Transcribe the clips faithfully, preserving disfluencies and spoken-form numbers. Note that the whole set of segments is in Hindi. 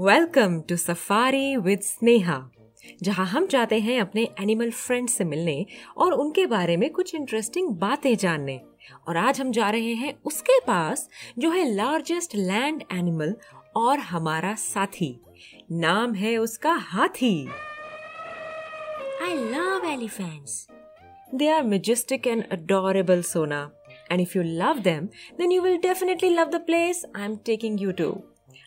Welcome to safari with Sneha, जहां हम जाते हैं अपने एनिमल फ्रेंड से मिलने और उनके बारे में कुछ इंटरेस्टिंग बातें जानने। और आज हम जा रहे हैं उसके पास जो है लार्जेस्ट लैंड एनिमल और हमारा साथी। नाम है उसका हाथी। I love elephants, they are majestic and adorable सोना, and if you love them then you will definitely love the place I am taking you to.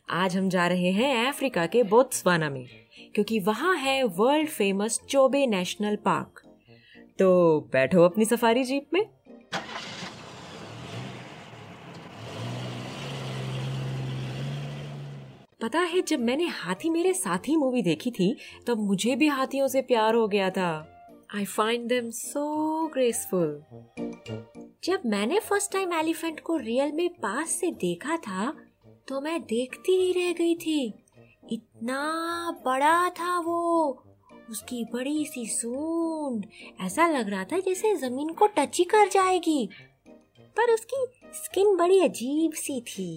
आज हम जा रहे हैं अफ्रीका के बोत्सवाना में, क्योंकि वहाँ है world famous Chobe national park. तो बैठो अपनी सफारी जीप में। पता है, जब मैंने हाथी मेरे साथी मूवी देखी थी तब मुझे भी हाथियों से प्यार हो गया था। I find them so graceful. जब मैंने फर्स्ट टाइम एलिफेंट को रियल में पास से देखा था तो मैं देखती ही रह गई थी। इतना बड़ा था वो, उसकी बड़ी सी सूंड, ऐसा लग रहा था जैसे जमीन को टच ही कर जाएगी, पर उसकी स्किन बड़ी अजीब सी थी।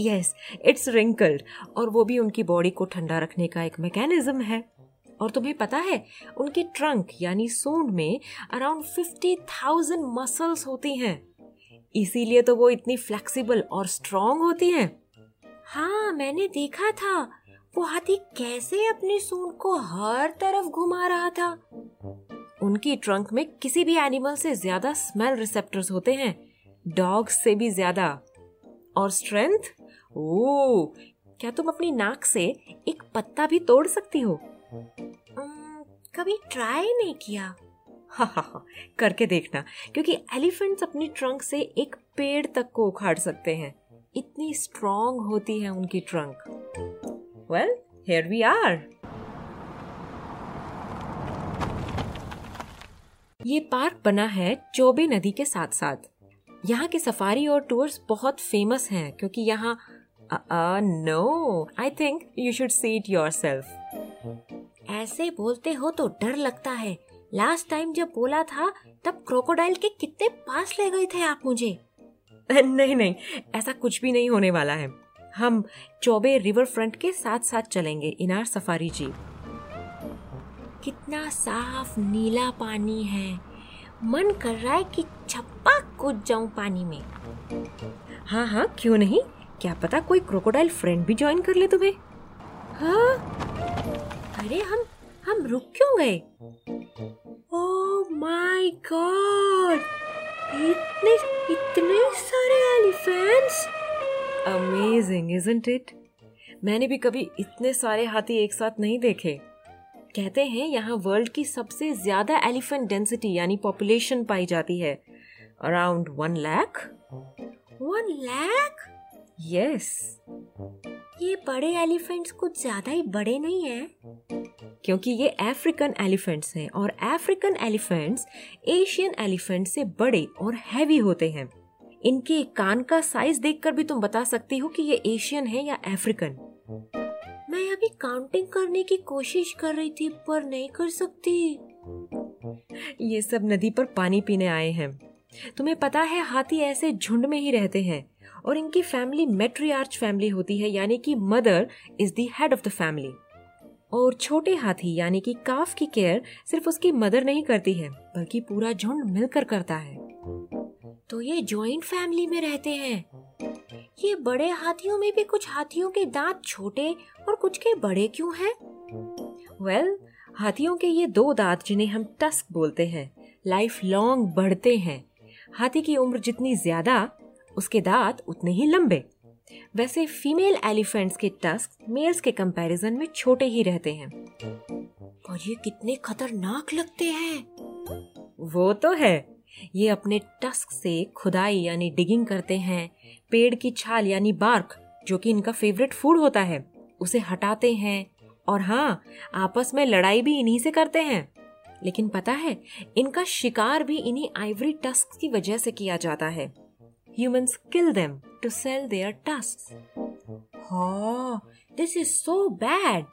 यस, इट्स रिंकल्ड, और वो भी उनकी बॉडी को ठंडा रखने का एक मैकेनिज्म है। और तुम्हें पता है, उनके ट्रंक यानी सूंड में अराउंड फिफ्टी थाउजेंड मसल्स होती हैं, इसीलिए तो वो इतनी फ्लेक्सिबल और स्ट्रॉन्ग होती हैं। हाँ, मैंने देखा था वो हाथी कैसे अपनी सूंड को हर तरफ घुमा रहा था। उनकी ट्रंक में किसी भी एनिमल से ज्यादा स्मेल रिसेप्टर्स होते हैं, डॉग्स से भी ज्यादा। और स्ट्रेंथ, ओ, क्या तुम अपनी नाक से एक पत्ता भी तोड़ सकती हो? कभी ट्राई नहीं किया। हा हा हा, करके देखना, क्योंकि एलिफेंट्स अपनी ट्रंक से एक पेड़ तक को उखाड़ सकते हैं, इतनी स्ट्रॉन्ग होती है उनकी trunk. Well, here we are. ये पार्क बना है चोबे नदी के साथ साथ। यहाँ के सफारी और टूर्स बहुत फेमस हैं, क्योंकि यहाँ no I think you should see it yourself. ऐसे बोलते हो तो डर लगता है। लास्ट टाइम जब बोला था तब क्रोकोडाइल के कितने पास ले गए थे आप मुझे। नहीं नहीं, ऐसा कुछ भी नहीं होने वाला है। हम चोबे रिवर फ्रंट के साथ साथ चलेंगे इन आर सफारी जीप। कितना साफ नीला पानी है, मन कर रहा है कि छप्पा कूद जाऊं पानी में। हाँ हाँ, क्यों नहीं, क्या पता कोई क्रोकोडाइल फ्रेंड भी ज्वाइन कर ले तुम्हें। हाँ, अरे हम हम रुक क्यों गए? ओह माय गॉड, इतने इतने सारे एलिफेंट्स! Amazing, isn't it? मैंने भी कभी इतने सारे हाथी एक साथ नहीं देखे। कहते हैं यहाँ वर्ल्ड की सबसे ज्यादा एलिफेंट डेंसिटी यानी पॉपुलेशन पाई जाती है, around one lakh. One lakh? Yes. ये बड़े एलिफेंट्स कुछ ज्यादा ही बड़े नहीं हैं? क्योंकि ये अफ्रीकन एलिफेंट्स हैं, और अफ्रीकन एलिफेंट्स एशियन एलिफेंट से बड़े और हैवी होते हैं। इनके कान का साइज देखकर भी तुम बता सकती हो कि ये एशियन है या अफ्रीकन। मैं अभी काउंटिंग करने की कोशिश कर रही थी पर नहीं कर सकती। ये सब नदी पर पानी पीने आए हैं। तुम्हें पता है, हाथी ऐसे झुंड में ही रहते हैं, और इनकी फैमिली मैट्रियार्च फैमिली होती है, यानी कि mother is the head of the family. और छोटे हाथी यानी कि काफ की केयर सिर्फ उसकी मदर नहीं करती है, बल्कि पूरा झुंड मिलकर करता है। तो ये जॉइंट फैमिली में रहते हैं। ये बड़े हाथियों में भी कुछ हाथियों के दांत छोटे और कुछ के बड़े क्यों हैं? वेल, well, हाथियों के ये दो दांत, जिन्हें हम टस्क बोलते हैं, लाइफ लॉन्ग बढ़ते हैं। हाथी की उम्र जितनी ज्यादा, उसके दांत उतने ही लंबे। वैसे फीमेल एलिफेंट्स के टस्क मेल्स के कंपैरिजन में छोटे ही रहते हैं। और ये कितने खतरनाक लगते हैं! वो तो है, ये अपने टस्क से खुदाई यानी डिगिंग करते हैं, पेड़ की छाल यानी बार्क, जो कि इनका फेवरेट फूड होता है, उसे हटाते हैं, और हाँ, आपस में लड़ाई भी इन्हीं से करते हैं। लेकिन पता है, इनका शिकार भी इन्हीं आइवरी टस्क की वजह से किया जाता है। Humans kill them to sell their tusks. Oh, this is so bad.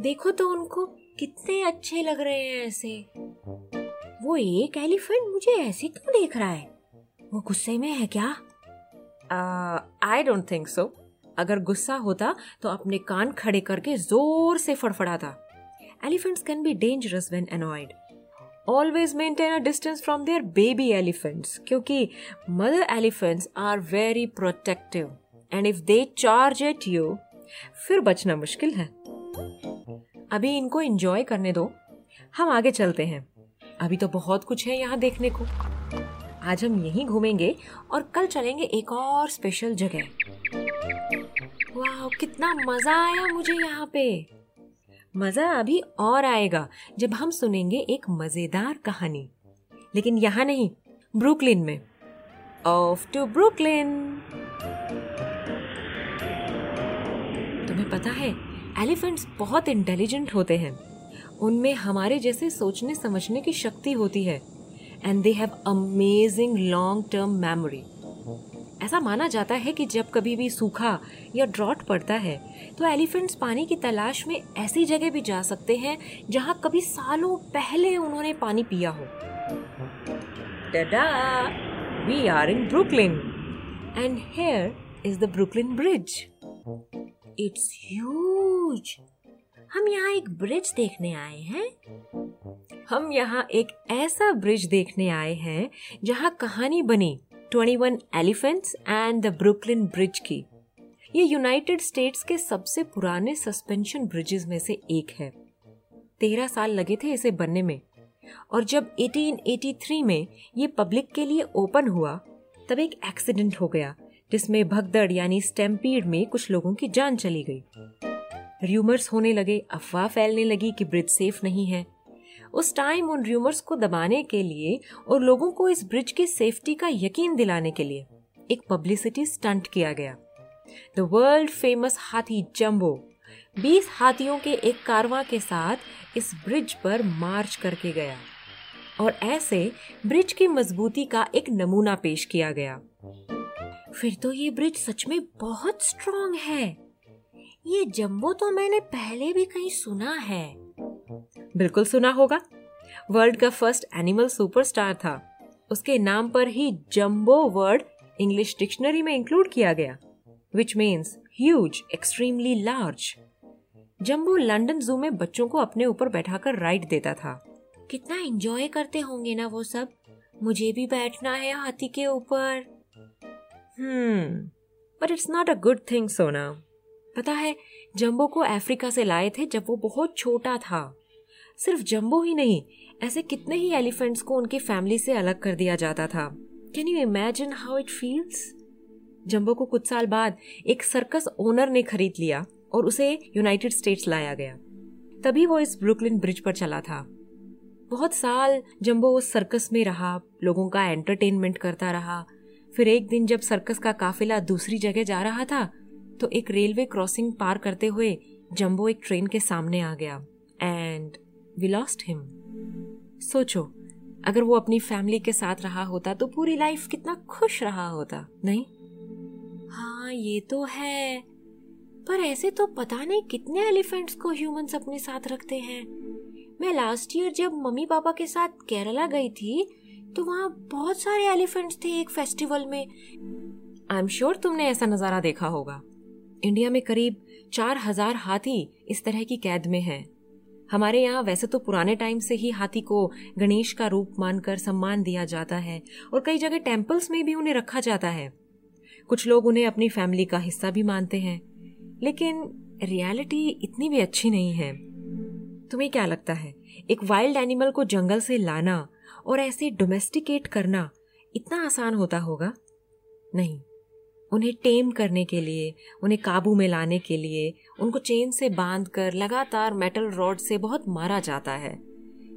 देखो तो उनको कितने अच्छे लग रहे हैं ऐसे। वो एक एलिफेंट मुझे ऐसे क्यों देख रहा है? वो गुस्से में है क्या? Uh, I don't think so. अगर गुस्सा होता तो अपने कान खड़े करके जोर से फड़फड़ाता। Elephants can be dangerous when annoyed. Always maintain a distance from their baby elephants क्योंकि mother elephants are very protective and if they charge at you, फिर बचना मुश्किल है। अभी इनको enjoy करने दो, हम आगे चलते हैं। अभी तो बहुत कुछ है यहाँ देखने को। आज हम यहीं घूमेंगे और कल चलेंगे एक और स्पेशल जगह। वाह, कितना मजा आया मुझे यहाँ पे। मजा अभी और आएगा जब हम सुनेंगे एक मजेदार कहानी, लेकिन यहाँ नहीं, ब्रुकलिन में। Off to Brooklyn. तुम्हें पता है, एलिफेंट्स बहुत इंटेलिजेंट होते हैं। उनमें हमारे जैसे सोचने समझने की शक्ति होती है। And they have amazing long term memory. ऐसा माना जाता है कि जब कभी भी सूखा या ड्रॉट पड़ता है तो एलिफेंट्स पानी की तलाश में ऐसी जगह भी जा सकते हैं जहां कभी सालों पहले उन्होंने पानी पिया हो। tada! We are in Brooklyn, and here is the Brooklyn Bridge. It's huge. हम यहाँ एक ब्रिज देखने आए हैं। हम यहाँ एक ऐसा ब्रिज देखने आए हैं जहाँ कहानी बनी इक्कीस elephants and the Brooklyn bridge की। ये यूनाइटेड स्टेट्स के सबसे पुराने सस्पेंशन ब्रिजेस में से एक है। तेरह साल लगे थे इसे बनने में, और जब अठारह सौ तिरासी में ये पब्लिक के लिए ओपन हुआ तब एक एक्सीडेंट हो गया जिसमें भगदड़ यानी स्टैम्पीड में कुछ लोगों की जान चली गई। र्यूमर्स होने लगे, अफवाह फैलने लगी कि ब्रिज सेफ नहीं है। उस टाइम उन र्यूमर्स को दबाने के लिए और लोगों को इस ब्रिज की सेफ्टी का यकीन दिलाने के लिए एक पब्लिसिटी स्टंट किया गया। द वर्ल्ड फेमस हाथी जंबो बीस हाथियों के एक कारवां के साथ इस ब्रिज पर मार्च करके गया और ऐसे ब्रिज की मजबूती का एक नमूना पेश किया गया। फिर तो ये ब्रिज सच में बहुत स्ट्रॉन्ग है। ये जंबो तो मैंने पहले भी कहीं सुना है। बिल्कुल सुना होगा। वर्ल्ड का फर्स्ट एनिमल सुपरस्टार था। उसके नाम पर ही जंबो वर्ड इंग्लिश डिक्शनरी में इंक्लूड किया गया, which means huge, extremely large. Jumbo London zoo में बच्चों को अपने ऊपर बैठाकर राइड देता था। कितना एंजॉय करते होंगे ना वो सब। मुझे भी बैठना है हाथी के ऊपर। Hmm, but it's not a good thing सोना। पता है, जंबो को अफ्रीका से लाए थे जब वो बहुत छोटा था। सिर्फ जंबो ही नहीं, ऐसे कितने ही एलिफेंट्स को उनकी फैमिली से अलग कर दिया जाता था। Can you imagine how it feels. Jumbo को कुछ साल बाद एक सर्कस ओनर ने खरीद लिया और उसे यूनाइटेड स्टेट्स लाया गया। तभी वो इस ब्रुकलिन ब्रिज पर चला था। बहुत साल जंबो उस सर्कस में रहा, लोगों का एंटरटेनमेंट करता रहा। फिर एक दिन जब सर्कस का काफिला दूसरी जगह जा रहा था तो एक रेलवे क्रॉसिंग पार करते हुए जंबो एक ट्रेन के सामने आ गया एंड We lost him. सोचो, अगर वो अपनी फैमिली के साथ रहा होता तो पूरी लाइफ कितना खुश रहा होता, नहीं? हाँ, ये तो है, पर ऐसे तो पता नहीं कितने एलिफेंट्स को ह्यूमंस अपने साथ रखते हैं। मैं लास्ट ईयर जब मम्मी पापा के साथ केरला गई थी तो वहाँ बहुत सारे एलिफेंट्स थे एक फेस्टिवल में। आई एम श्योर तुमने ऐसा नज़ारा देखा होगा। इंडिया में करीब चार हजार हाथी इस तरह की कैद में हैं। हमारे यहाँ वैसे तो पुराने टाइम से ही हाथी को गणेश का रूप मानकर सम्मान दिया जाता है और कई जगह टेम्पल्स में भी उन्हें रखा जाता है। कुछ लोग उन्हें अपनी फैमिली का हिस्सा भी मानते हैं, लेकिन रियलिटी इतनी भी अच्छी नहीं है। तुम्हें क्या लगता है, एक वाइल्ड एनिमल को जंगल से लाना और ऐसे डोमेस्टिकेट करना इतना आसान होता होगा? नहीं, उन्हें टेम करने के लिए, उन्हें काबू में लाने के लिए उनको चेन से बांधकर लगातार मेटल रॉड से बहुत मारा जाता है।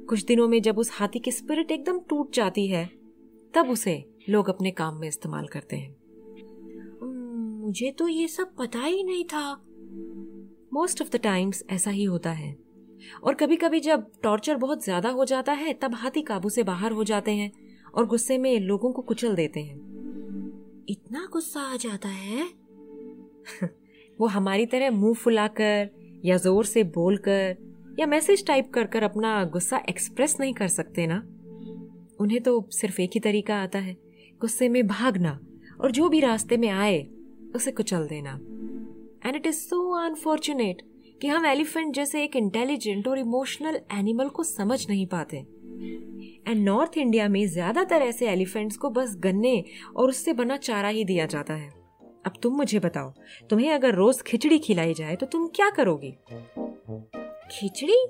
कुछ दिनों में जब उस हाथी की स्पिरिट एकदम टूट जाती है तब उसे लोग अपने काम में इस्तेमाल करते हैं। मुझे तो ये सब पता ही नहीं था। मोस्ट ऑफ द टाइम्स ऐसा ही होता है, और कभी कभी जब टॉर्चर बहुत ज्यादा हो जाता है तब हाथी काबू से बाहर हो जाते हैं और गुस्से में लोगों को कुचल देते हैं। इतना गुस्सा आ जाता है। वो हमारी तरह मुंह फुलाकर या जोर से बोलकर या मैसेज टाइप कर कर अपना गुस्सा एक्सप्रेस नहीं कर सकते ना। उन्हें तो सिर्फ एक ही तरीका आता है, गुस्से में भागना और जो भी रास्ते में आए उसे कुचल देना। And it is so unfortunate कि हम एलिफेंट जैसे एक इंटेलिजेंट और इमोशनल एनिमल को समझ नहीं पाते। एंड नॉर्थ इंडिया में ज्यादातर ऐसे एलिफेंट्स को बस गन्ने और उससे बना चारा ही दिया जाता है। अब तुम मुझे बताओ, तुम्हें अगर रोज खिचड़ी खिलाई जाए तो तुम क्या करोगी? खिचड़ी,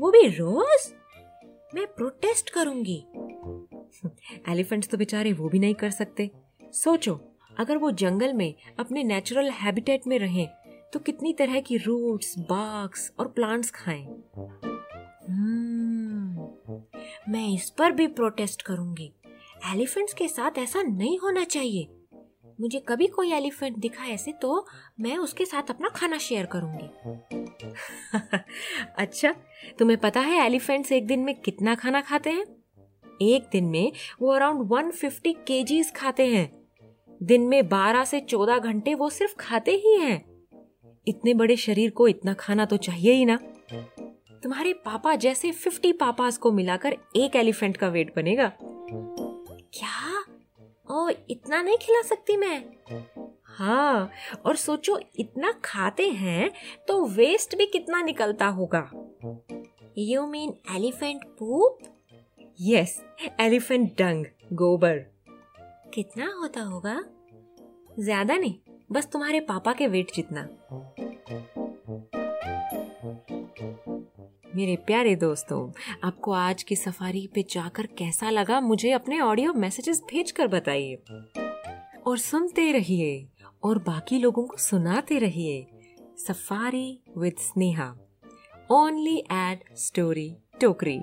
वो भी रोज? मैं प्रोटेस्ट करूंगी। एलिफेंट्स तो बेचारे वो भी नहीं कर सकते। सोचो, अगर वो जंगल में अपने नेचुरल हैबिटेट में रहें तो कितनी तरह की रूट्स, बाग्स और प्लांट्स खाएं। hmm, मैं इस पर भी प्रोटेस्ट करूंगी। एलिफेंट्स के साथ ऐसा नहीं होना चाहिए। मुझे कभी कोई एलिफेंट दिखा ऐसे तो मैं उसके साथ अपना खाना शेयर करूंगी। अच्छा, तुम्हें पता है एलिफेंट्स एक दिन में कितना खाना खाते हैं? एक दिन में वो अराउंड एक सौ पचास केजीज खाते हैं। दिन में बारह से चौदह घंटे वो सिर्फ खाते ही हैं। इतने बड़े शरीर को इतना खाना तो चाहिए ही ना। तुम्हारे पापा जैसे पचास पापास को मिलाकर एक एलिफेंट का वेट बनेगा। क्या? ओ, इतना नहीं खिला सकती मैं। हाँ, और सोचो इतना खाते हैं तो वेस्ट भी कितना निकलता होगा। You mean elephant poop? Yes, elephant dung, गोबर। कितना होता होगा? ज्यादा नहीं, बस तुम्हारे पापा के वेट जितना। मेरे प्यारे दोस्तों, आपको आज की सफारी पे जाकर कैसा लगा मुझे अपने ऑडियो मैसेजेस भेजकर बताइए। और सुनते रहिए और बाकी लोगों को सुनाते रहिए। Safari with Sneha, only at story टोकरी।